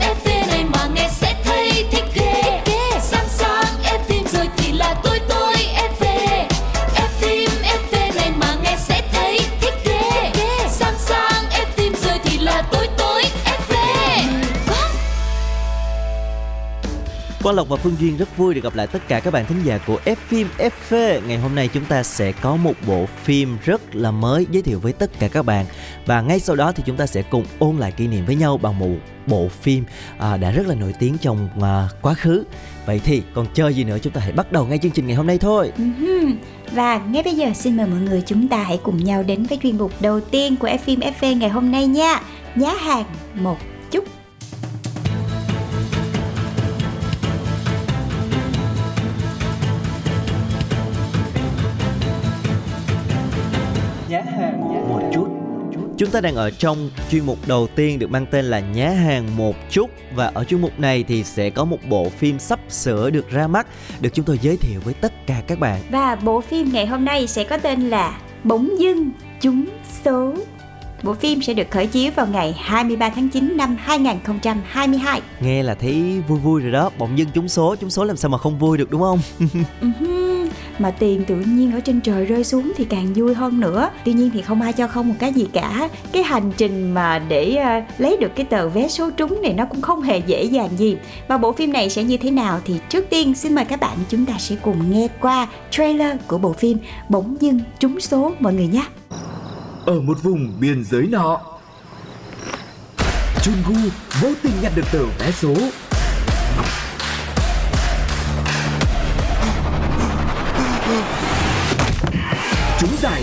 F-film này mà nghe sẽ thấy thích ghê. Sáng sáng F-film rồi thì là tôi F-film. F-film, F-film này mà nghe sẽ thấy thích ghê. Sáng sáng F-film rồi thì là tôi F-film. Quang Lộc và Phương Duyên rất vui được gặp lại tất cả các bạn thính giả của F-film FV. Ngày hôm nay chúng ta sẽ có một bộ phim rất là mới giới thiệu với tất cả các bạn. Và ngay sau đó thì chúng ta sẽ cùng ôn lại kỷ niệm với nhau bằng một bộ phim đã rất là nổi tiếng trong quá khứ. Vậy thì còn chờ gì nữa, chúng ta hãy bắt đầu ngay chương trình ngày hôm nay thôi. Và ngay bây giờ xin mời mọi người chúng ta hãy cùng nhau đến với chuyên mục đầu tiên của F-film FV ngày hôm nay nha. Nhá hàng một chút. Chúng ta đang ở trong chuyên mục đầu tiên được mang tên là Nhá hàng một chút. Và ở chuyên mục này thì sẽ có một bộ phim sắp sửa được ra mắt, được chúng tôi giới thiệu với tất cả các bạn. Và bộ phim ngày hôm nay sẽ có tên là Bỗng Dưng Trúng Số. Bộ phim sẽ được khởi chiếu vào ngày 23 tháng 9 năm 2022. Nghe là thấy vui vui rồi đó, bỗng dưng trúng số làm sao mà không vui được đúng không? Mà tiền tự nhiên ở trên trời rơi xuống thì càng vui hơn nữa. Tuy nhiên thì không ai cho không một cái gì cả. Cái hành trình mà để lấy được cái tờ vé số trúng này nó cũng không hề dễ dàng gì. Và bộ phim này sẽ như thế nào thì trước tiên xin mời các bạn chúng ta sẽ cùng nghe qua trailer của bộ phim Bỗng Dưng Trúng Số mọi người nhé. Ở một vùng biên giới nọ, Jungwoo vô tình nhặt được tờ vé số. Trúng giải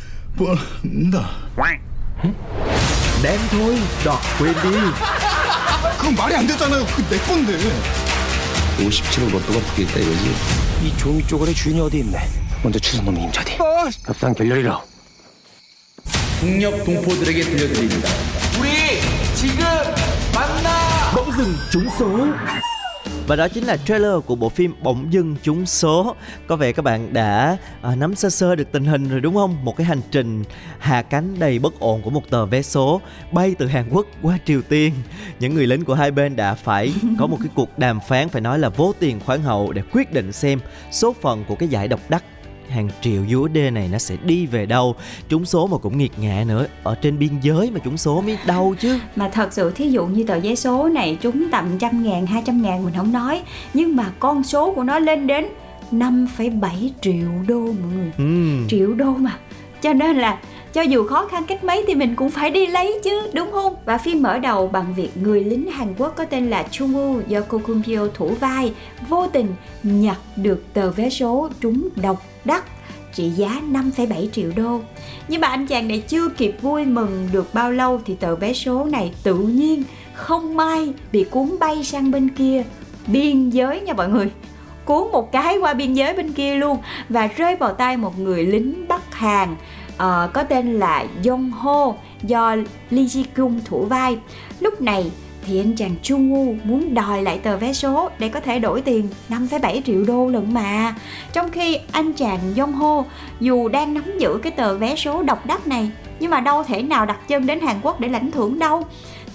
번호다. Đen thôi, đọc quên đi. 그건 말이 안 되잖아요. 그 내 건데. 57호 로또가 붙겠다 이거지. 이 종이 쪼가리 주인이 어디 있네. 먼저 추석 놈이 임자디. 협상 결렬이라. 북녘 동포들에게 들려드립니다. 우리 지금 만나. Bỗng dưng trúng số. Và đó chính là trailer của bộ phim Bỗng Dưng Trúng Số. Có vẻ các bạn đã nắm sơ được tình hình rồi đúng không? Một cái hành trình hạ cánh đầy bất ổn của một tờ vé số bay từ Hàn Quốc qua Triều Tiên. Những người lính của hai bên đã phải có một cái cuộc đàm phán phải nói là vô tiền khoáng hậu để quyết định xem số phận của cái giải độc đắc hàng triệu USD này nó sẽ đi về đâu. Trúng số mà cũng nghiệt ngạ nữa, ở trên biên giới mà trúng số mới đau chứ. Mà thật sự thí dụ như tờ giấy số này trúng tầm 100.000, 200.000 mình không nói, nhưng mà con số của nó lên đến 5,7 triệu đô mọi người. Triệu đô mà. Cho nên là cho dù khó khăn cách mấy thì mình cũng phải đi lấy chứ, đúng không? Và phim mở đầu bằng việc người lính Hàn Quốc có tên là Jungwoo do Ko Kyung Pyo thủ vai vô tình nhặt được tờ vé số trúng độc đắc trị giá 5,7 triệu đô. Nhưng mà anh chàng này chưa kịp vui mừng được bao lâu thì tờ vé số này tự nhiên không may bị cuốn bay sang bên kia biên giới nha mọi người. Cuốn một cái qua biên giới bên kia luôn và rơi vào tay một người lính Bắc Hàn có tên là Jong-ho do Lee Ji-kung thủ vai. Lúc này thì anh chàng Jungwoo muốn đòi lại tờ vé số để có thể đổi tiền 5,7 triệu đô lận mà. Trong khi anh chàng Jong-ho dù đang nắm giữ cái tờ vé số độc đắc này nhưng mà đâu thể nào đặt chân đến Hàn Quốc để lãnh thưởng đâu.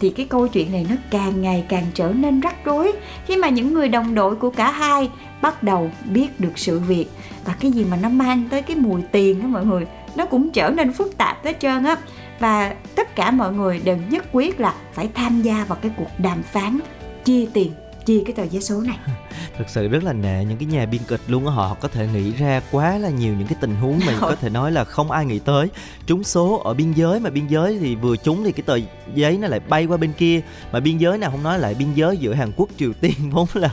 Thì cái câu chuyện này nó càng ngày càng trở nên rắc rối khi mà những người đồng đội của cả hai bắt đầu biết được sự việc. Và cái gì mà nó mang tới cái mùi tiền đó mọi người, nó cũng trở nên phức tạp hết trơn á. Và tất cả mọi người đều nhất quyết là phải tham gia vào cái cuộc đàm phán chia tiền, chia cái tờ vé số này. Thực sự rất là nể những cái nhà biên kịch luôn á, họ có thể nghĩ ra quá là nhiều những cái tình huống mình có thể nói là không ai nghĩ tới. Trúng số ở biên giới, mà biên giới thì vừa trúng thì cái tờ giấy nó lại bay qua bên kia, mà biên giới nào không nói lại biên giới giữa Hàn Quốc, Triều Tiên vốn là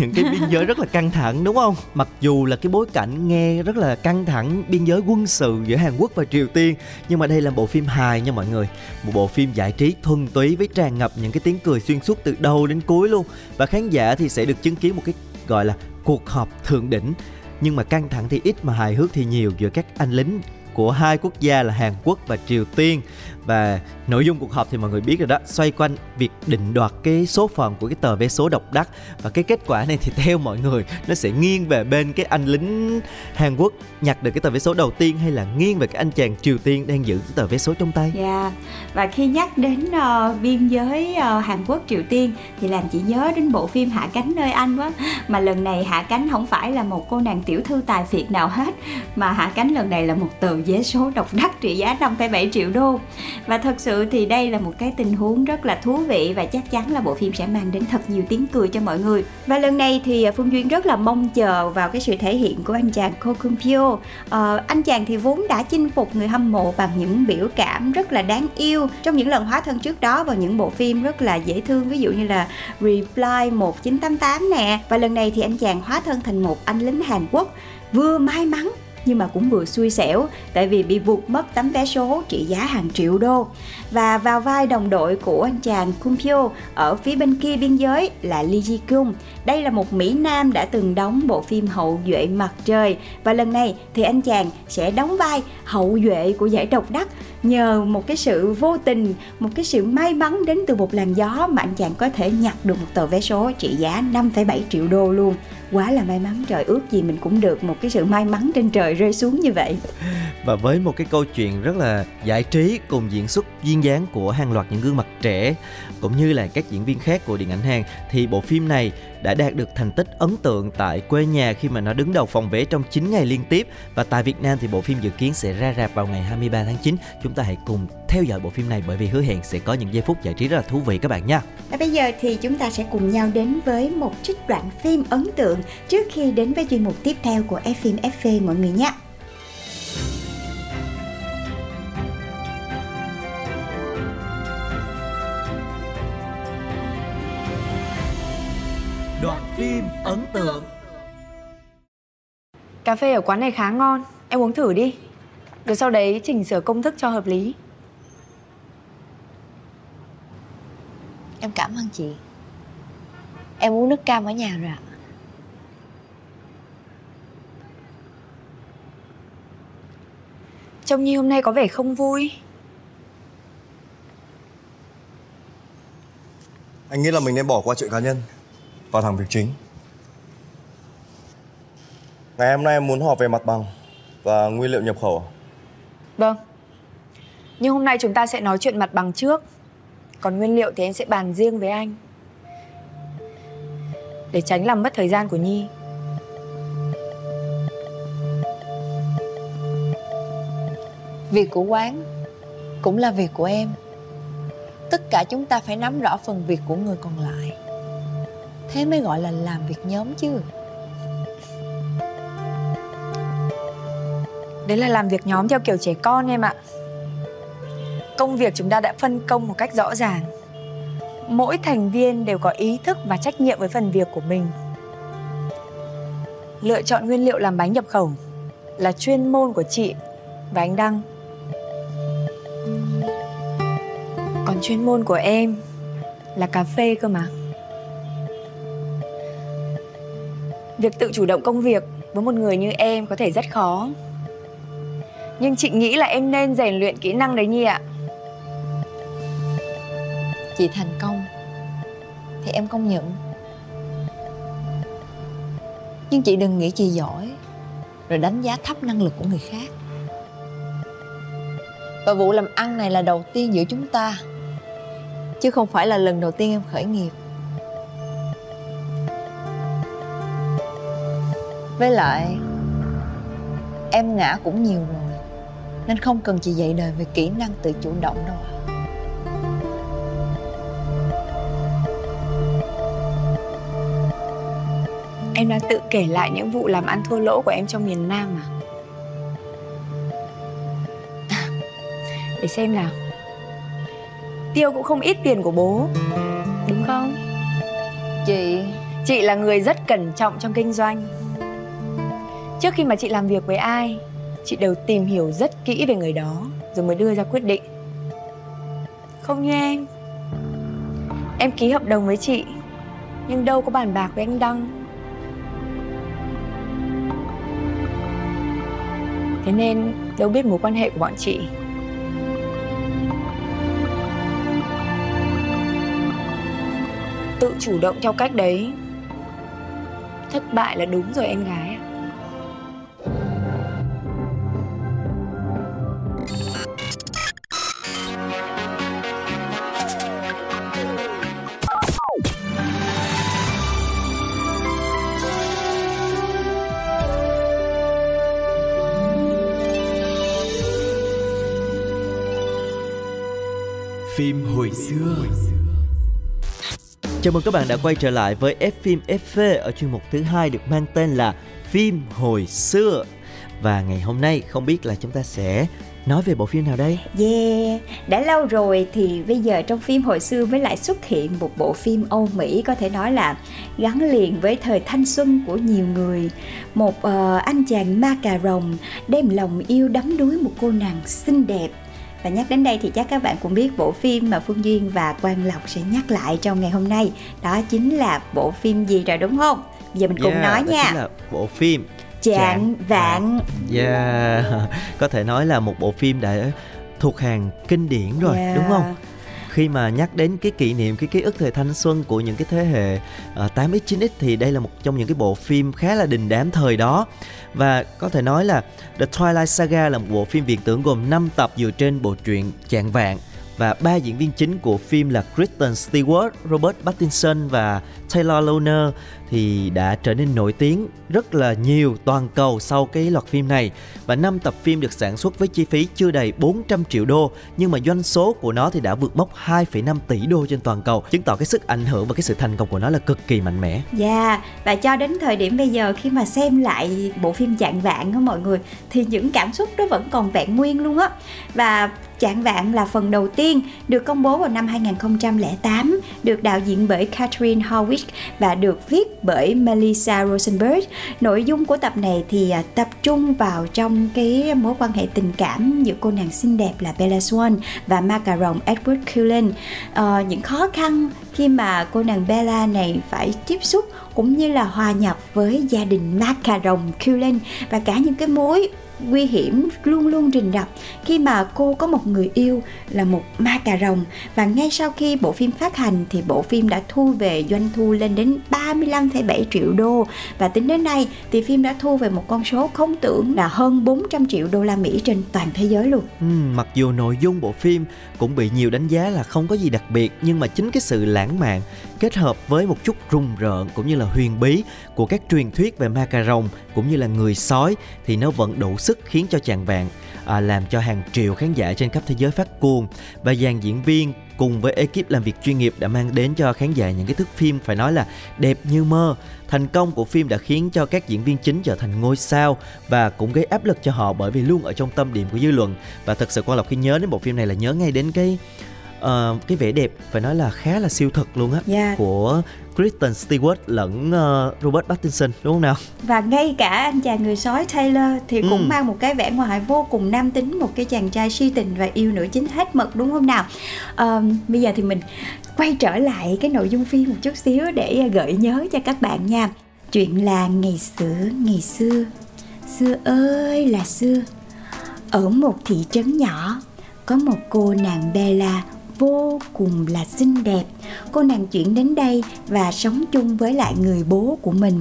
những cái biên giới rất là căng thẳng, đúng không? Mặc dù là cái bối cảnh nghe rất là căng thẳng, biên giới quân sự giữa Hàn Quốc và Triều Tiên, nhưng mà đây là bộ phim hài nha mọi người. Một bộ phim giải trí thuần túy với tràn ngập những cái tiếng cười xuyên suốt từ đầu đến cuối luôn. Và khán giả thì sẽ được chứng kiến một cái gọi là cuộc họp thượng đỉnh, nhưng mà căng thẳng thì ít mà hài hước thì nhiều, giữa các anh lính của hai quốc gia là Hàn Quốc và Triều Tiên. Và nội dung cuộc họp thì mọi người biết rồi đó, xoay quanh việc định đoạt cái số phận của cái tờ vé số độc đắc. Và cái kết quả này thì theo mọi người, nó sẽ nghiêng về bên cái anh lính Hàn Quốc nhặt được cái tờ vé số đầu tiên, hay là nghiêng về cái anh chàng Triều Tiên đang giữ cái tờ vé số trong tay. Yeah. Và khi nhắc đến biên giới Hàn Quốc Triều Tiên thì làm chị nhớ đến bộ phim Hạ Cánh Nơi Anh quá. Mà lần này Hạ Cánh không phải là một cô nàng tiểu thư tài phiệt nào hết, mà Hạ Cánh lần này là một tờ vé số độc đắc trị giá 5,7 triệu đô. Và thật sự thì đây là một cái tình huống rất là thú vị, và chắc chắn là bộ phim sẽ mang đến thật nhiều tiếng cười cho mọi người. Và lần này thì Phương Duyên rất là mong chờ vào cái sự thể hiện của anh chàng Ko Kyung Pyo. Anh chàng thì vốn đã chinh phục người hâm mộ bằng những biểu cảm rất là đáng yêu trong những lần hóa thân trước đó vào những bộ phim rất là dễ thương, ví dụ như là Reply 1988 nè. Và lần này thì anh chàng hóa thân thành một anh lính Hàn Quốc vừa may mắn nhưng mà cũng vừa xui xẻo, tại vì bị vụt mất tấm vé số trị giá hàng triệu đô. Và vào vai đồng đội của anh chàng Kung Pyo ở phía bên kia biên giới là Lee Ji-kung. Đây là một Mỹ Nam đã từng đóng bộ phim Hậu Duệ Mặt Trời, và lần này thì anh chàng sẽ đóng vai hậu duệ của giải độc đắc, nhờ một cái sự vô tình, một cái sự may mắn đến từ một làn gió mà anh chàng có thể nhặt được một tờ vé số trị giá 5,7 triệu đô luôn. Quá là may mắn, trời ước gì mình cũng được một cái sự may mắn trên trời rơi xuống như vậy. Và với một cái câu chuyện rất là giải trí cùng diễn xuất duyên dáng của hàng loạt những gương mặt trẻ cũng như là các diễn viên khác của điện ảnh Hàn, thì bộ phim này đã đạt được thành tích ấn tượng tại quê nhà khi mà nó đứng đầu phòng vé trong 9 ngày liên tiếp. Và tại Việt Nam thì bộ phim dự kiến sẽ ra rạp vào ngày 23 tháng 9. Chúng ta hãy cùng theo dõi bộ phim này, bởi vì hứa hẹn sẽ có những giây phút giải trí rất là thú vị các bạn nha. Và bây giờ thì chúng ta sẽ cùng nhau đến với một trích đoạn phim ấn tượng trước khi đến với chuyên mục tiếp theo của F-film FV mọi người nhé. Đoạn phim ấn tượng. Cà phê ở quán này khá ngon, em uống thử đi. Rồi sau đấy chỉnh sửa công thức cho hợp lý. Em cảm ơn chị. Em uống nước cam ở nhà rồi ạ. Trông Nhi hôm nay có vẻ không vui. Anh nghĩ là mình nên bỏ qua chuyện cá nhân, vào thẳng việc chính. Ngày hôm nay em muốn họp về mặt bằng và nguyên liệu nhập khẩu. Vâng. Nhưng hôm nay chúng ta sẽ nói chuyện mặt bằng trước, còn nguyên liệu thì em sẽ bàn riêng với anh, để tránh làm mất thời gian của Nhi. Việc của quán cũng là việc của em. Tất cả chúng ta phải nắm rõ phần việc của người còn lại, thế mới gọi là làm việc nhóm chứ. Đấy là làm việc nhóm theo kiểu trẻ con em ạ. Công việc chúng ta đã phân công một cách rõ ràng. Mỗi thành viên đều có ý thức và trách nhiệm với phần việc của mình. Lựa chọn nguyên liệu làm bánh nhập khẩu là chuyên môn của chị và anh Đăng. Còn chuyên môn của em là cà phê cơ mà. Việc tự chủ động công việc với một người như em có thể rất khó, nhưng chị nghĩ là em nên rèn luyện kỹ năng đấy Nhi ạ. Chị thành công thì em công nhận, nhưng chị đừng nghĩ chị giỏi rồi đánh giá thấp năng lực của người khác. Và vụ làm ăn này là đầu tiên giữa chúng ta, chứ không phải là lần đầu tiên em khởi nghiệp. Với lại em ngã cũng nhiều rồi, nên không cần chị dạy đời về kỹ năng tự chủ động đâu. Em đang tự kể lại những vụ làm ăn thua lỗ của em trong miền Nam à? Để xem nào. Tiêu cũng không ít tiền của bố, đúng không? Chị là người rất cẩn trọng trong kinh doanh. Trước khi mà chị làm việc với ai, chị đều tìm hiểu rất kỹ về người đó rồi mới đưa ra quyết định. Không như em. Em ký hợp đồng với chị, nhưng đâu có bàn bạc với anh Đăng. Thế nên đâu biết mối quan hệ của bọn chị. Tự chủ động theo cách đấy, thất bại là đúng rồi em gái. Phim hồi xưa. Chào mừng các bạn đã quay trở lại với F-film FV ở chuyên mục thứ hai được mang tên là Phim hồi xưa. Và ngày hôm nay không biết là chúng ta sẽ nói về bộ phim nào đây? Yeah, đã lâu rồi thì bây giờ trong phim hồi xưa mới lại xuất hiện một bộ phim Âu Mỹ có thể nói là gắn liền với thời thanh xuân của nhiều người. Một anh chàng ma cà rồng đem lòng yêu đắm đuối một cô nàng xinh đẹp. Và nhắc đến đây thì chắc các bạn cũng biết bộ phim mà Phương Duyên và Quang Lộc sẽ nhắc lại trong ngày hôm nay. Đó chính là bộ phim gì rồi đúng không? Bây giờ mình cùng nói nha. Đó chính là bộ phim Chạng Vạng. Có thể nói là một bộ phim đã thuộc hàng kinh điển rồi, đúng không? Khi mà nhắc đến cái kỷ niệm, cái ký ức thời thanh xuân của những cái thế hệ 8X, 9X thì đây là một trong những cái bộ phim khá là đình đám thời đó. Và có thể nói là The Twilight Saga là một bộ phim viễn tưởng gồm 5 tập dựa trên bộ truyện Chạng Vạng. Và 3 diễn viên chính của phim là Kristen Stewart, Robert Pattinson và Taylor Lautner thì đã trở nên nổi tiếng rất là nhiều toàn cầu sau cái loạt phim này. Và 5 tập phim được sản xuất với chi phí chưa đầy 400 triệu đô, nhưng mà doanh số của nó thì đã vượt mốc 2,5 tỷ đô trên toàn cầu, chứng tỏ cái sức ảnh hưởng và cái sự thành công của nó là cực kỳ mạnh mẽ. Và cho đến thời điểm bây giờ khi mà xem lại bộ phim Chạng Vạng á mọi người, thì những cảm xúc đó vẫn còn vẹn nguyên luôn á. Và Chạng Vạng là phần đầu tiên được công bố vào năm 2008, được đạo diễn bởi Catherine Hardwicke và được viết bởi Melissa Rosenberg. Nội dung của tập này thì tập trung vào trong cái mối quan hệ tình cảm giữa cô nàng xinh đẹp là Bella Swan và ma cà rồng Edward Cullen. Những khó khăn khi mà cô nàng Bella này phải tiếp xúc cũng như là hòa nhập với gia đình ma cà rồng Cullen, và cả những cái mối nguy hiểm luôn luôn rình rập khi mà cô có một người yêu là một ma cà rồng. Và ngay sau khi bộ phim phát hành thì bộ phim đã thu về doanh thu lên đến 35,7 triệu đô, và tính đến nay thì phim đã thu về một con số không tưởng là hơn 400 triệu đô la Mỹ trên toàn thế giới luôn. Mặc dù nội dung bộ phim cũng bị nhiều đánh giá là không có gì đặc biệt, nhưng mà chính cái sự lãng mạn kết hợp với một chút rùng rợn cũng như là huyền bí của các truyền thuyết về ma cà rồng cũng như là người sói thì nó vẫn đủ sức khiến cho Chạng Vạng làm cho hàng triệu khán giả trên khắp thế giới phát cuồng. Và dàn diễn viên cùng với ekip làm việc chuyên nghiệp đã mang đến cho khán giả những cái thước phim phải nói là đẹp như mơ. Thành công của phim đã khiến cho các diễn viên chính trở thành ngôi sao và cũng gây áp lực cho họ bởi vì luôn ở trong tâm điểm của dư luận. Và thật sự Quang Lộc khi nhớ đến bộ phim này là nhớ ngay đến cái vẻ đẹp phải nói là khá là siêu thực luôn á của Kristen Stewart lẫn Robert Pattinson, đúng không nào? Và ngay cả anh chàng người sói Taylor thì cũng mang một cái vẻ ngoài vô cùng nam tính, một cái chàng trai si tình và yêu nữ chính hết mực, đúng không nào? Bây giờ thì mình quay trở lại cái nội dung phim một chút xíu để gợi nhớ cho các bạn nha. Chuyện là ngày xưa, xưa ơi là xưa, ở một thị trấn nhỏ có một cô nàng Bella vô cùng là xinh đẹp. Cô nàng chuyển đến đây và sống chung với lại người bố của mình.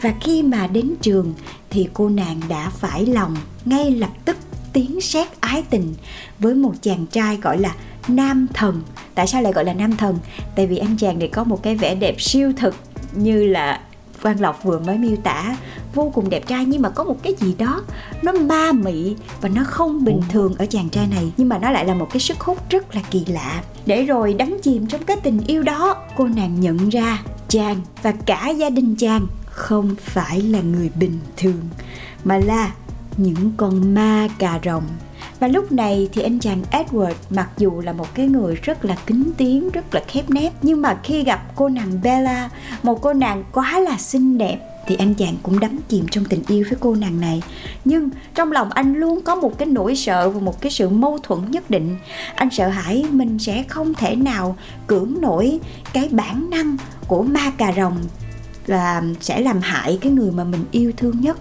Và khi mà đến trường thì cô nàng đã phải lòng ngay lập tức tiếng sét ái tình với một chàng trai gọi là Nam Thần. Tại sao lại gọi là Nam Thần? Tại vì anh chàng này có một cái vẻ đẹp siêu thực như là Quang Lộc vừa mới miêu tả, vô cùng đẹp trai, nhưng mà có một cái gì đó nó ma mị và nó không bình thường ở chàng trai này, nhưng mà nó lại là một cái sức hút rất là kỳ lạ. Để rồi đắm chìm trong cái tình yêu đó, cô nàng nhận ra chàng và cả gia đình chàng không phải là người bình thường, mà là những con ma cà rồng. Và lúc này thì anh chàng Edward mặc dù là một cái người rất là kính tiếng, rất là khép nép, nhưng mà khi gặp cô nàng Bella, một cô nàng quá là xinh đẹp, thì anh chàng cũng đắm chìm trong tình yêu với cô nàng này. Nhưng trong lòng anh luôn có một cái nỗi sợ và một cái sự mâu thuẫn nhất định. Anh sợ hãi mình sẽ không thể nào cưỡng nổi cái bản năng của ma cà rồng và sẽ làm hại cái người mà mình yêu thương nhất,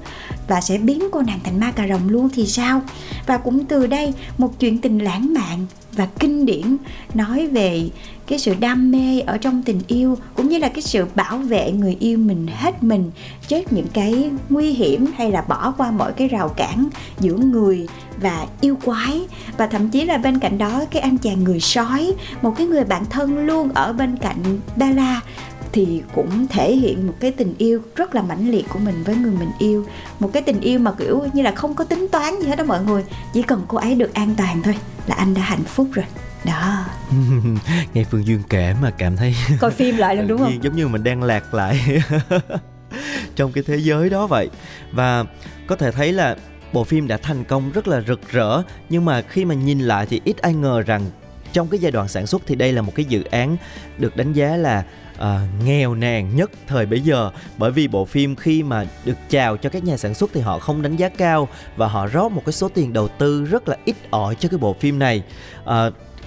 và sẽ biến cô nàng thành ma cà rồng luôn thì sao. Và cũng từ đây, một chuyện tình lãng mạn và kinh điển nói về cái sự đam mê ở trong tình yêu, cũng như là cái sự bảo vệ người yêu mình hết mình trước những cái nguy hiểm, hay là bỏ qua mọi cái rào cản giữa người và yêu quái. Và thậm chí là bên cạnh đó, cái anh chàng người sói, một cái người bạn thân luôn ở bên cạnh Bella, thì cũng thể hiện một cái tình yêu rất là mãnh liệt của mình với người mình yêu. Một cái tình yêu mà kiểu như là không có tính toán gì hết đó mọi người, chỉ cần cô ấy được an toàn thôi là anh đã hạnh phúc rồi đó. Nghe Phương Duyên kể mà cảm thấy coi phim lại luôn đúng không? Giống như mình đang lạc lại trong cái thế giới đó vậy. Và có thể thấy là bộ phim đã thành công rất là rực rỡ, nhưng mà khi mà nhìn lại thì ít ai ngờ rằng trong cái giai đoạn sản xuất thì đây là một cái dự án được đánh giá là nghèo nàn nhất thời bấy giờ. Bởi vì bộ phim khi mà được chào cho các nhà sản xuất thì họ không đánh giá cao, và họ rót một cái số tiền đầu tư rất là ít ỏi cho cái bộ phim này.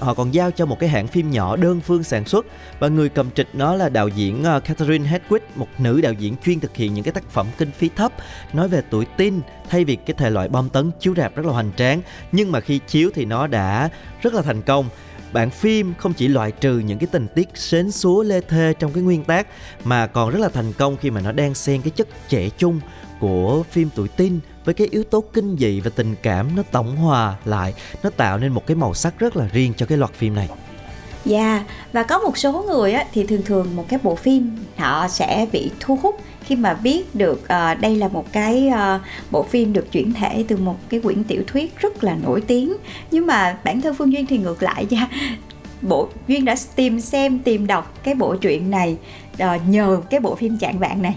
Họ còn giao cho một cái hãng phim nhỏ đơn phương sản xuất, và người cầm trịch nó là đạo diễn Catherine Hardwicke, một nữ đạo diễn chuyên thực hiện những cái tác phẩm kinh phí thấp, nói về tuổi teen thay vì cái thể loại bom tấn chiếu rạp rất là hoành tráng. Nhưng mà khi chiếu thì nó đã rất là thành công. Bản phim không chỉ loại trừ những cái tình tiết sến súa lê thê trong cái nguyên tác, mà còn rất là thành công khi mà nó đang xen cái chất trẻ trung của phim tuổi teen với cái yếu tố kinh dị và tình cảm, nó tổng hòa lại, nó tạo nên một cái màu sắc rất là riêng cho cái loạt phim này. Và có một số người á, thì thường thường một cái bộ phim họ sẽ bị thu hút khi mà biết được đây là một cái bộ phim được chuyển thể từ một cái quyển tiểu thuyết rất là nổi tiếng. Nhưng mà bản thân Phương Duyên thì ngược lại nha. Duyên đã tìm đọc cái bộ truyện này nhờ cái bộ phim Chạng Vạng này.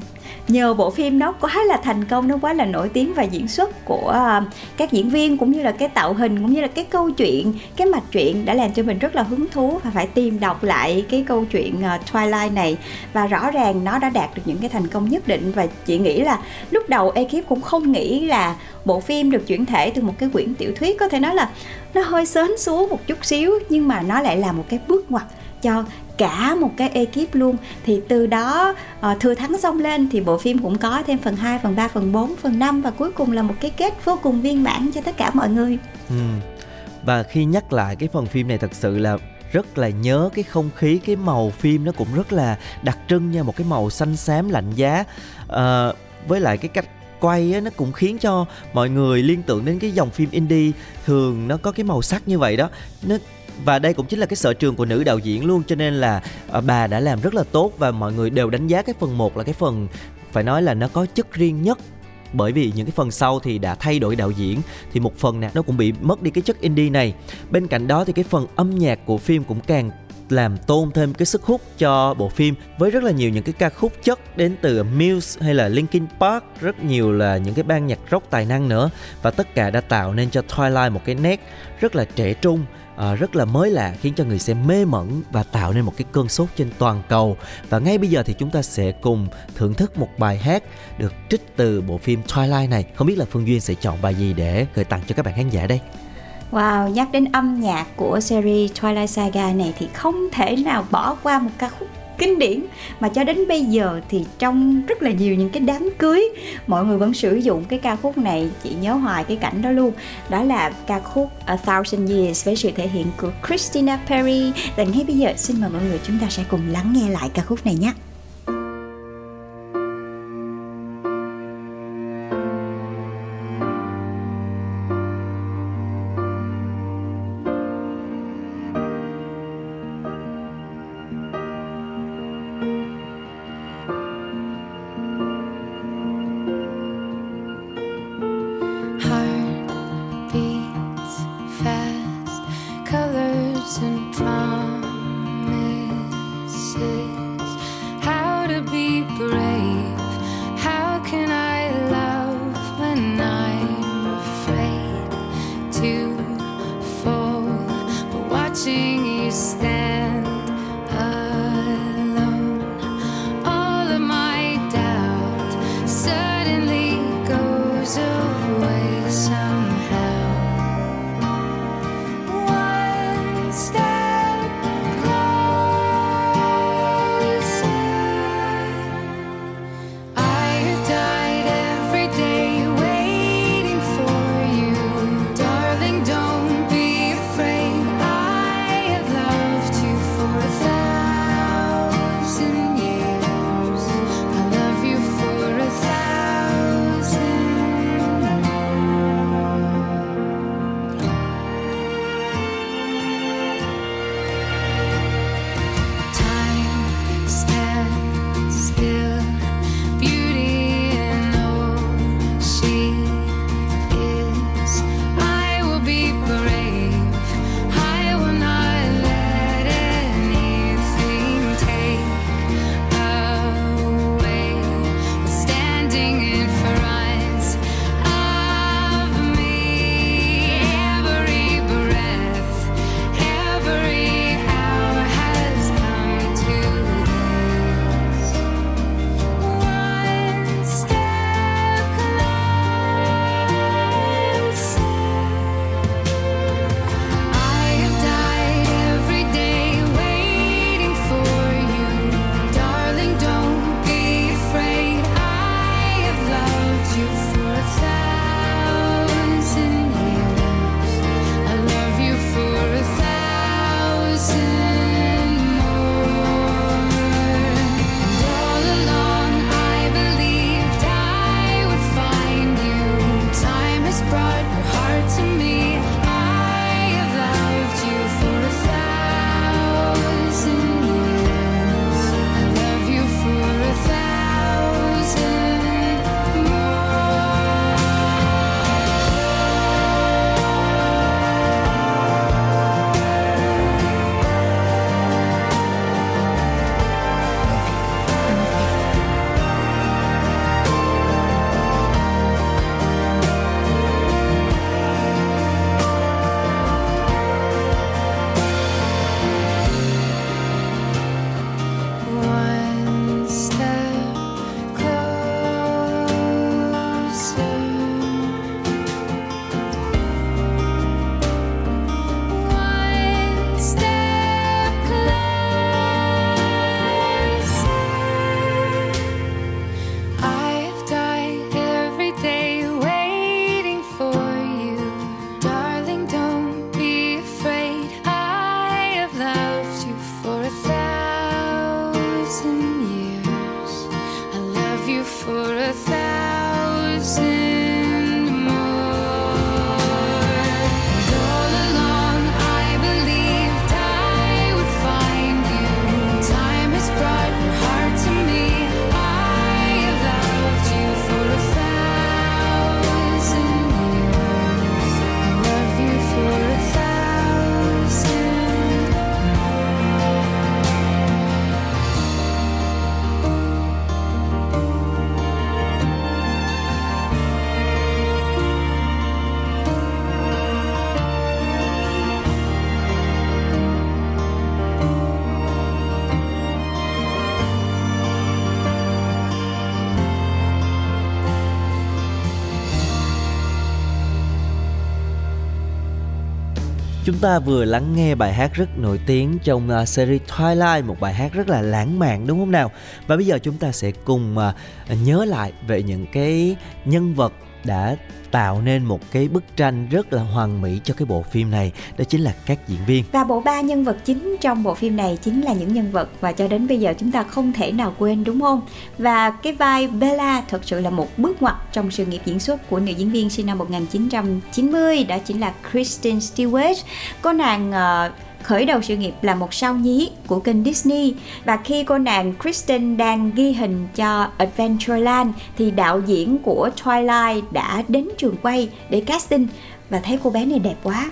Nhờ bộ phim nó quá là thành công, nó quá là nổi tiếng, và diễn xuất của các diễn viên cũng như là cái tạo hình, cũng như là cái câu chuyện, cái mạch truyện đã làm cho mình rất là hứng thú và phải tìm đọc lại cái câu chuyện Twilight này. Và rõ ràng nó đã đạt được những cái thành công nhất định. Và chị nghĩ là lúc đầu ekip cũng không nghĩ là bộ phim được chuyển thể từ một cái quyển tiểu thuyết, có thể nói là nó hơi sến xuống một chút xíu, nhưng mà nó lại là một cái bước ngoặt cho cả một cái ekip luôn. Thì từ đó thừa thắng xông lên thì bộ phim cũng có thêm phần 2, phần 3, phần 4, phần 5, và cuối cùng là một cái kết vô cùng viên mãn cho tất cả mọi người. Và khi nhắc lại cái phần phim này thật sự là rất là nhớ cái không khí, cái màu phim nó cũng rất là đặc trưng nha, một cái màu xanh xám lạnh giá. Với lại cái cách quay á, nó cũng khiến cho mọi người liên tưởng đến cái dòng phim indie thường nó có cái màu sắc như vậy đó. Và đây cũng chính là cái sở trường của nữ đạo diễn luôn, cho nên là bà đã làm rất là tốt, và mọi người đều đánh giá cái phần 1 là cái phần phải nói là nó có chất riêng nhất. Bởi vì những cái phần sau thì đã thay đổi đạo diễn, thì một phần nào nó cũng bị mất đi cái chất indie này. Bên cạnh đó thì cái phần âm nhạc của phim cũng càng làm tôn thêm cái sức hút cho bộ phim, với rất là nhiều những cái ca khúc chất đến từ Muse hay là Linkin Park, rất nhiều là những cái ban nhạc rock tài năng nữa. Và tất cả đã tạo nên cho Twilight một cái nét rất là trẻ trung, rất là mới lạ, khiến cho người xem mê mẩn và tạo nên một cái cơn sốt trên toàn cầu. Và ngay bây giờ thì chúng ta sẽ cùng thưởng thức một bài hát được trích từ bộ phim Twilight này. Không biết là Phương Duyên sẽ chọn bài gì để gửi tặng cho các bạn khán giả đây? Wow, nhắc đến âm nhạc của series Twilight Saga này thì không thể nào bỏ qua một ca khúc kinh điển mà cho đến bây giờ thì trong rất là nhiều những cái đám cưới mọi người vẫn sử dụng cái ca khúc này. Chị nhớ hoài cái cảnh đó luôn. Đó là ca khúc A Thousand Years với sự thể hiện của Christina Perri. Và ngay bây giờ xin mời mọi người chúng ta sẽ cùng lắng nghe lại ca khúc này nhé. Chúng ta vừa lắng nghe bài hát rất nổi tiếng trong series Twilight, một bài hát rất là lãng mạn đúng không nào? Và bây giờ chúng ta sẽ cùng nhớ lại về những cái nhân vật đã tạo nên một cái bức tranh rất là hoàn mỹ cho cái bộ phim này, đó chính là các diễn viên. Và bộ ba nhân vật chính trong bộ phim này chính là những nhân vật và cho đến bây giờ chúng ta không thể nào quên đúng không? Và cái vai Bella thật sự là một bước ngoặt trong sự nghiệp diễn xuất của nữ diễn viên sinh năm 1990, đó chính là Kristen Stewart. Cô nàng khởi đầu sự nghiệp là một sao nhí của kênh Disney, và khi cô nàng Kristen đang ghi hình cho Adventureland thì đạo diễn của Twilight đã đến trường quay để casting và thấy cô bé này đẹp quá,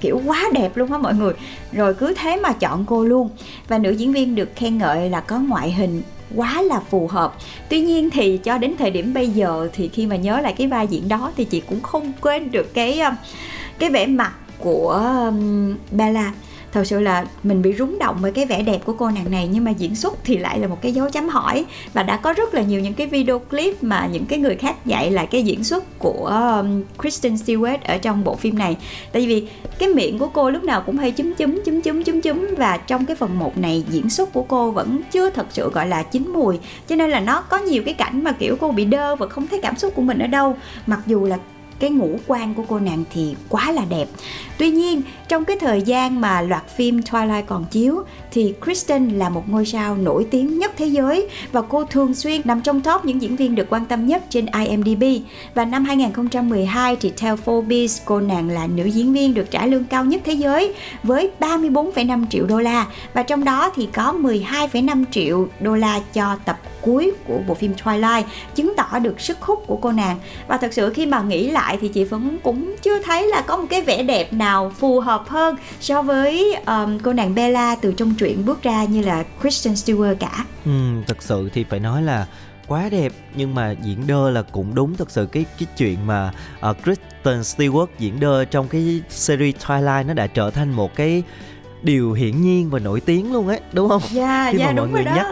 kiểu quá đẹp luôn á mọi người, rồi cứ thế mà chọn cô luôn. Và nữ diễn viên được khen ngợi là có ngoại hình quá là phù hợp. Tuy nhiên thì cho đến thời điểm bây giờ thì khi mà nhớ lại cái vai diễn đó thì chị cũng không quên được cái vẻ mặt của Bella. thật sự là mình bị rúng động bởi cái vẻ đẹp của cô nàng này, nhưng mà diễn xuất thì lại là một cái dấu chấm hỏi. Và đã có rất là nhiều những cái video clip mà những cái người khác dạy lại cái diễn xuất của Kristen Stewart ở trong bộ phim này. Tại vì cái miệng của cô lúc nào cũng hay chúm. Và trong cái phần 1 này diễn xuất của cô vẫn chưa thật sự gọi là chín mùi, cho nên là nó có nhiều cái cảnh mà kiểu cô bị đơ và không thấy cảm xúc của mình ở đâu, mặc dù là cái ngũ quan của cô nàng thì quá là đẹp. Tuy nhiên, trong cái thời gian mà loạt phim Twilight còn chiếu thì Kristen là một ngôi sao nổi tiếng nhất thế giới và cô thường xuyên nằm trong top những diễn viên được quan tâm nhất trên IMDb. Và năm 2012 thì theo Forbes, cô nàng là nữ diễn viên được trả lương cao nhất thế giới với 34,5 triệu đô la, và trong đó thì có 12,5 triệu đô la cho tập cuối của bộ phim Twilight, chứng tỏ được sức hút của cô nàng. Và thật sự khi mà nghĩ lại thì chị vẫn cũng chưa thấy là có một cái vẻ đẹp nào phù hợp hơn so với cô nàng Bella từ trong truyện bước ra như là Kristen Stewart cả. Thật sự thì phải nói là quá đẹp, nhưng mà diễn đơ là cũng đúng. Thật sự cái chuyện mà Kristen Stewart diễn đơ trong cái series Twilight nó đã trở thành một cái điều hiển nhiên và nổi tiếng luôn ấy, đúng không? Khi mà mọi người nhắc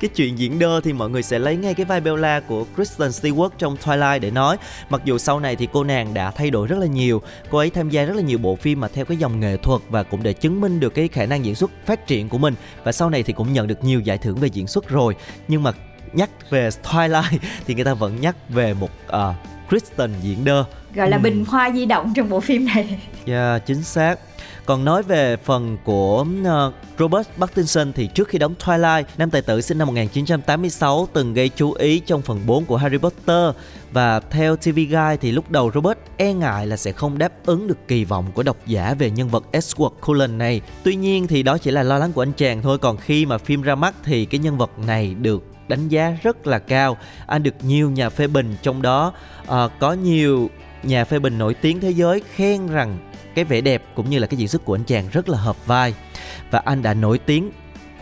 cái chuyện diễn đơ thì mọi người sẽ lấy ngay cái vai Bella của Kristen Stewart trong Twilight để nói. Mặc dù sau này thì cô nàng đã thay đổi rất là nhiều, cô ấy tham gia rất là nhiều bộ phim mà theo cái dòng nghệ thuật và cũng để chứng minh được cái khả năng diễn xuất phát triển của mình, và sau này thì cũng nhận được nhiều giải thưởng về diễn xuất rồi. Nhưng mà nhắc về Twilight thì người ta vẫn nhắc về một Kristen diễn đơ, gọi là bình hoa di động trong bộ phim này. Chính xác. Còn nói về phần của Robert Pattinson thì trước khi đóng Twilight, nam tài tử sinh năm 1986 từng gây chú ý trong phần 4 của Harry Potter. Và theo TV Guide thì lúc đầu Robert e ngại là sẽ không đáp ứng được kỳ vọng của độc giả về nhân vật Edward Cullen này. Tuy nhiên thì đó chỉ là lo lắng của anh chàng thôi. Còn khi mà phim ra mắt thì cái nhân vật này được đánh giá rất là cao. Anh được nhiều nhà phê bình, trong đó có nhiều nhà phê bình nổi tiếng thế giới khen rằng cái vẻ đẹp cũng như là cái diễn xuất của anh chàng rất là hợp vai. Và anh đã nổi tiếng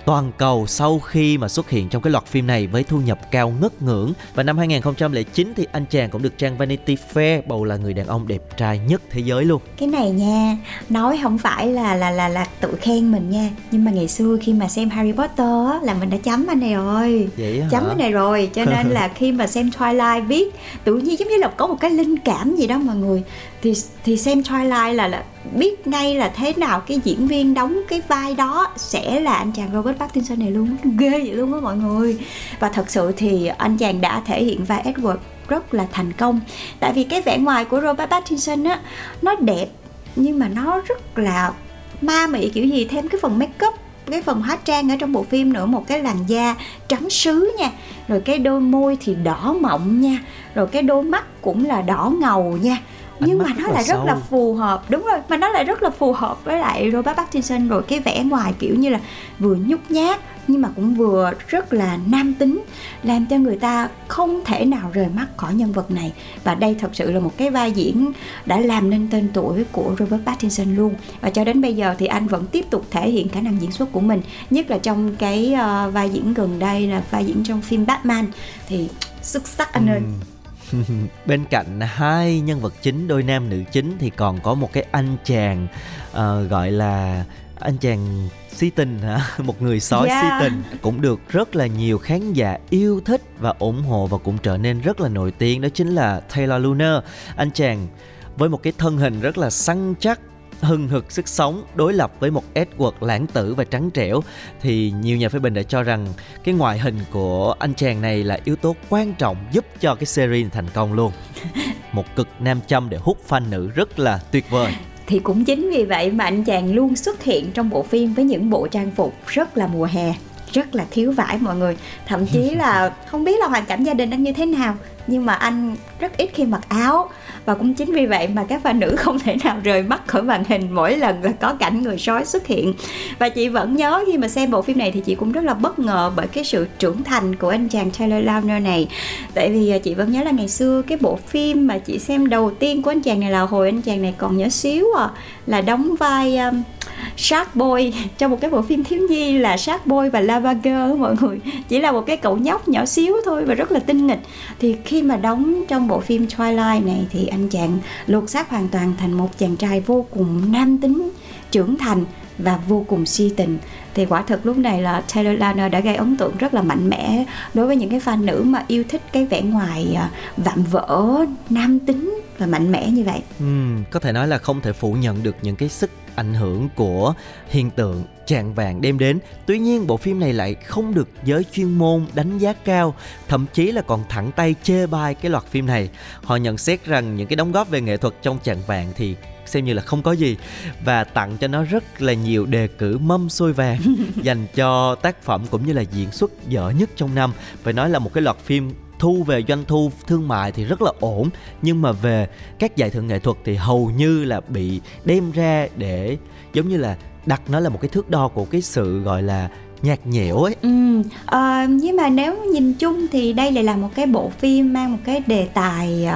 toàn cầu sau khi mà xuất hiện trong cái loạt phim này với thu nhập cao ngất ngưỡng. Và năm 2009 thì anh chàng cũng được trang Vanity Fair bầu là người đàn ông đẹp trai nhất thế giới luôn. Cái này nha, nói không phải là tự khen mình nha, nhưng mà ngày xưa khi mà xem Harry Potter á, là mình đã chấm anh này rồi. Chấm anh này rồi, cho nên là khi mà xem Twilight biết tự nhiên giống như là có một cái linh cảm gì đó mọi người, thì xem Twilight là biết ngay là thế nào cái diễn viên đóng cái vai đó sẽ là anh chàng Robert Pattinson này luôn. Ghê vậy luôn á mọi người. Và thật sự thì anh chàng đã thể hiện vai Edward rất là thành công. Tại vì cái vẻ ngoài của Robert Pattinson á, nó đẹp nhưng mà nó rất là ma mị kiểu gì. Thêm cái phần make up, cái phần hóa trang ở trong bộ phim nữa, một cái làn da trắng sứ nha, rồi cái đôi môi thì đỏ mọng nha, rồi cái đôi mắt cũng là đỏ ngầu nha. Nhưng mà nó lại rất là phù hợp. Đúng rồi, mà nó lại rất là phù hợp với lại Robert Pattinson. Rồi cái vẻ ngoài kiểu như là vừa nhút nhát nhưng mà cũng vừa rất là nam tính, làm cho người ta không thể nào rời mắt khỏi nhân vật này. Và đây thật sự là một cái vai diễn đã làm nên tên tuổi của Robert Pattinson luôn. Và cho đến bây giờ thì anh vẫn tiếp tục thể hiện khả năng diễn xuất của mình, nhất là trong cái vai diễn gần đây là vai diễn trong phim Batman thì xuất sắc anh ơi. Bên cạnh hai nhân vật chính, đôi nam nữ chính, thì còn có một cái anh chàng gọi là anh chàng si tình hả? Một người sói si tình cũng được rất là nhiều khán giả yêu thích và ủng hộ và cũng trở nên rất là nổi tiếng. Đó chính là Taylor Lautner. Anh chàng với một cái thân hình rất là săn chắc, hừng hực sức sống, đối lập với một Edward lãng tử và trắng trẻo. Thì nhiều nhà phê bình đã cho rằng cái ngoại hình của anh chàng này là yếu tố quan trọng giúp cho cái series thành công luôn. Một cực nam châm để hút fan nữ rất là tuyệt vời. Thì cũng chính vì vậy mà anh chàng luôn xuất hiện trong bộ phim với những bộ trang phục rất là mùa hè, rất là thiếu vải mọi người. Thậm chí là không biết là hoàn cảnh gia đình anh như thế nào, nhưng mà anh rất ít khi mặc áo. Và cũng chính vì vậy mà các fan nữ không thể nào rời mắt khỏi màn hình mỗi lần là có cảnh người sói xuất hiện. Và chị vẫn nhớ khi mà xem bộ phim này thì chị cũng rất là bất ngờ bởi cái sự trưởng thành của anh chàng Taylor Lautner này. Tại vì chị vẫn nhớ là ngày xưa cái bộ phim mà chị xem đầu tiên của anh chàng này là hồi anh chàng này còn nhỏ xíu à, là đóng vai Sharkboy trong một cái bộ phim thiếu nhi là Sharkboy và Lavagirl mọi người. Chỉ là một cái cậu nhóc nhỏ xíu thôi và rất là tinh nghịch. Thì khi mà đóng trong bộ phim Twilight này thì anh chàng lột xác hoàn toàn thành một chàng trai vô cùng nam tính, trưởng thành và vô cùng si tình. Thì quả thực lúc này là Taylor Lautner đã gây ấn tượng rất là mạnh mẽ đối với những cái fan nữ mà yêu thích cái vẻ ngoài vạm vỡ, nam tính và mạnh mẽ như vậy. Có thể nói là không thể phủ nhận được những cái sức ảnh hưởng của hiện tượng Chạng Vạng đem đến. Tuy nhiên bộ phim này lại không được giới chuyên môn đánh giá cao, thậm chí là còn thẳng tay chê bai cái loạt phim này. Họ nhận xét rằng những cái đóng góp về nghệ thuật trong Chạng Vạng thì xem như là không có gì, và tặng cho nó rất là nhiều đề cử mâm xôi vàng dành cho tác phẩm cũng như là diễn xuất dở nhất trong năm. Phải nói là một cái loạt phim thu về doanh thu thương mại thì rất là ổn, nhưng mà về các giải thưởng nghệ thuật thì hầu như là bị đem ra để giống như là đặt nó là một cái thước đo của cái sự gọi là nhạt nhẽo ấy. Nhưng mà nếu nhìn chung thì đây lại là một cái bộ phim mang một cái đề tài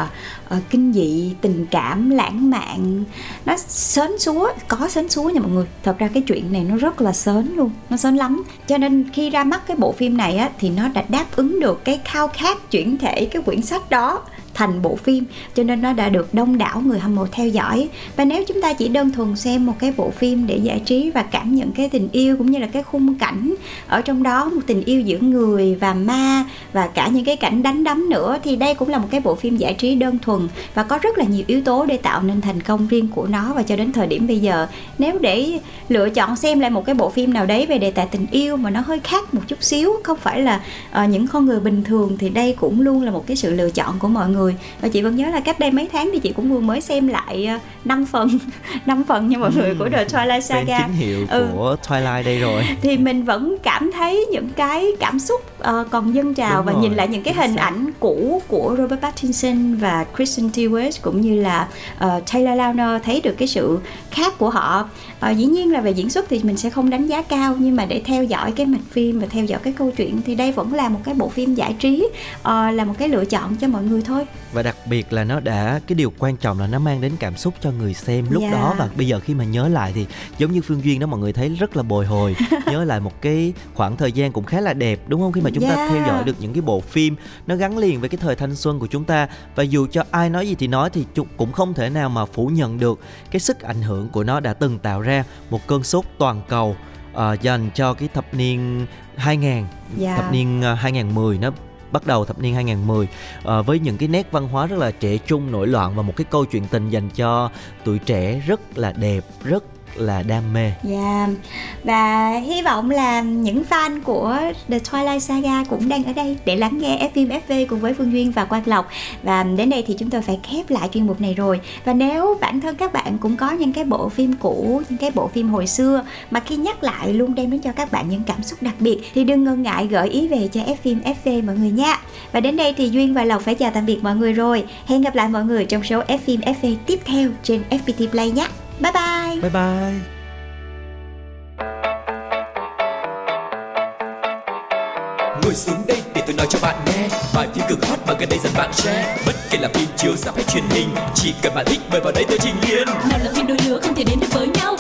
kinh dị, tình cảm, lãng mạn. Nó sến súa, có sến súa nha mọi người. Thật ra cái chuyện này nó rất là sến luôn, nó sến lắm. Cho nên khi ra mắt cái bộ phim này á, thì nó đã đáp ứng được cái khao khát chuyển thể cái quyển sách đó thành bộ phim, cho nên nó đã được đông đảo người hâm mộ theo dõi. Và nếu chúng ta chỉ đơn thuần xem một cái bộ phim để giải trí và cảm nhận cái tình yêu cũng như là cái khung cảnh ở trong đó, một tình yêu giữa người và ma và cả những cái cảnh đánh đấm nữa, thì đây cũng là một cái bộ phim giải trí đơn thuần và có rất là nhiều yếu tố để tạo nên thành công riêng của nó. Và cho đến thời điểm bây giờ, nếu để lựa chọn xem lại một cái bộ phim nào đấy về đề tài tình yêu mà nó hơi khác một chút xíu, không phải là những con người bình thường, thì đây cũng luôn là một cái sự lựa chọn của mọi người. Và chị vẫn nhớ là cách đây mấy tháng thì chị cũng vừa mới xem lại 5 phần nha mọi người của The Twilight Saga. Tên chính hiệu của Twilight đây rồi. Thì mình vẫn cảm thấy những cái cảm xúc còn dâng trào. Đúng và rồi. Nhìn lại những cái hình ảnh cũ của Robert Pattinson và Kristen Stewart cũng như là Taylor Lautner, thấy được cái sự khác của họ. Dĩ nhiên là về diễn xuất thì mình sẽ không đánh giá cao, nhưng mà để theo dõi cái mạch phim và theo dõi cái câu chuyện thì đây vẫn là một cái bộ phim giải trí, là một cái lựa chọn cho mọi người thôi. Và đặc biệt là nó đã, cái điều quan trọng là nó mang đến cảm xúc cho người xem lúc đó. Và bây giờ khi mà nhớ lại thì giống như Phương Duyên đó, mọi người thấy rất là bồi hồi nhớ lại một cái khoảng thời gian cũng khá là đẹp, đúng không? Khi mà chúng ta theo dõi được những cái bộ phim nó gắn liền với cái thời thanh xuân của chúng ta. Và dù cho ai nói gì thì nói thì cũng không thể nào mà phủ nhận được cái sức ảnh hưởng của nó đã từng tạo ra một cơn sốt toàn cầu dành cho cái thập niên 2000, thập niên 2010, nó bắt đầu thập niên 2010 với những cái nét văn hóa rất là trẻ trung, nổi loạn và một cái câu chuyện tình dành cho tuổi trẻ rất là đẹp, rất là đam mê. Và hy vọng là những fan của The Twilight Saga cũng đang ở đây để lắng nghe F-film FV cùng với Phương Duyên và Quang Lộc. Và đến đây thì chúng tôi phải khép lại chuyên mục này rồi. Và nếu bản thân các bạn cũng có những cái bộ phim cũ, những cái bộ phim hồi xưa mà khi nhắc lại luôn đem đến cho các bạn những cảm xúc đặc biệt, thì đừng ngần ngại gợi ý về cho F-film FV mọi người nha. Và đến đây thì Duyên và Lộc phải chào tạm biệt mọi người rồi. Hẹn gặp lại mọi người trong số F-film FV tiếp theo trên FPT Play nhé. Bye bye. Bye bye. Ngồi xuống đây để tôi nói cho bạn nghe bài phim cực hot mà gần đây dần bạn share. Bất kể là phim chiếu rạp hay truyền hình, chỉ cần bạn thích mời vào đây tôi trình liền. Nào là phim đôi lứa không thể đến được với nhau,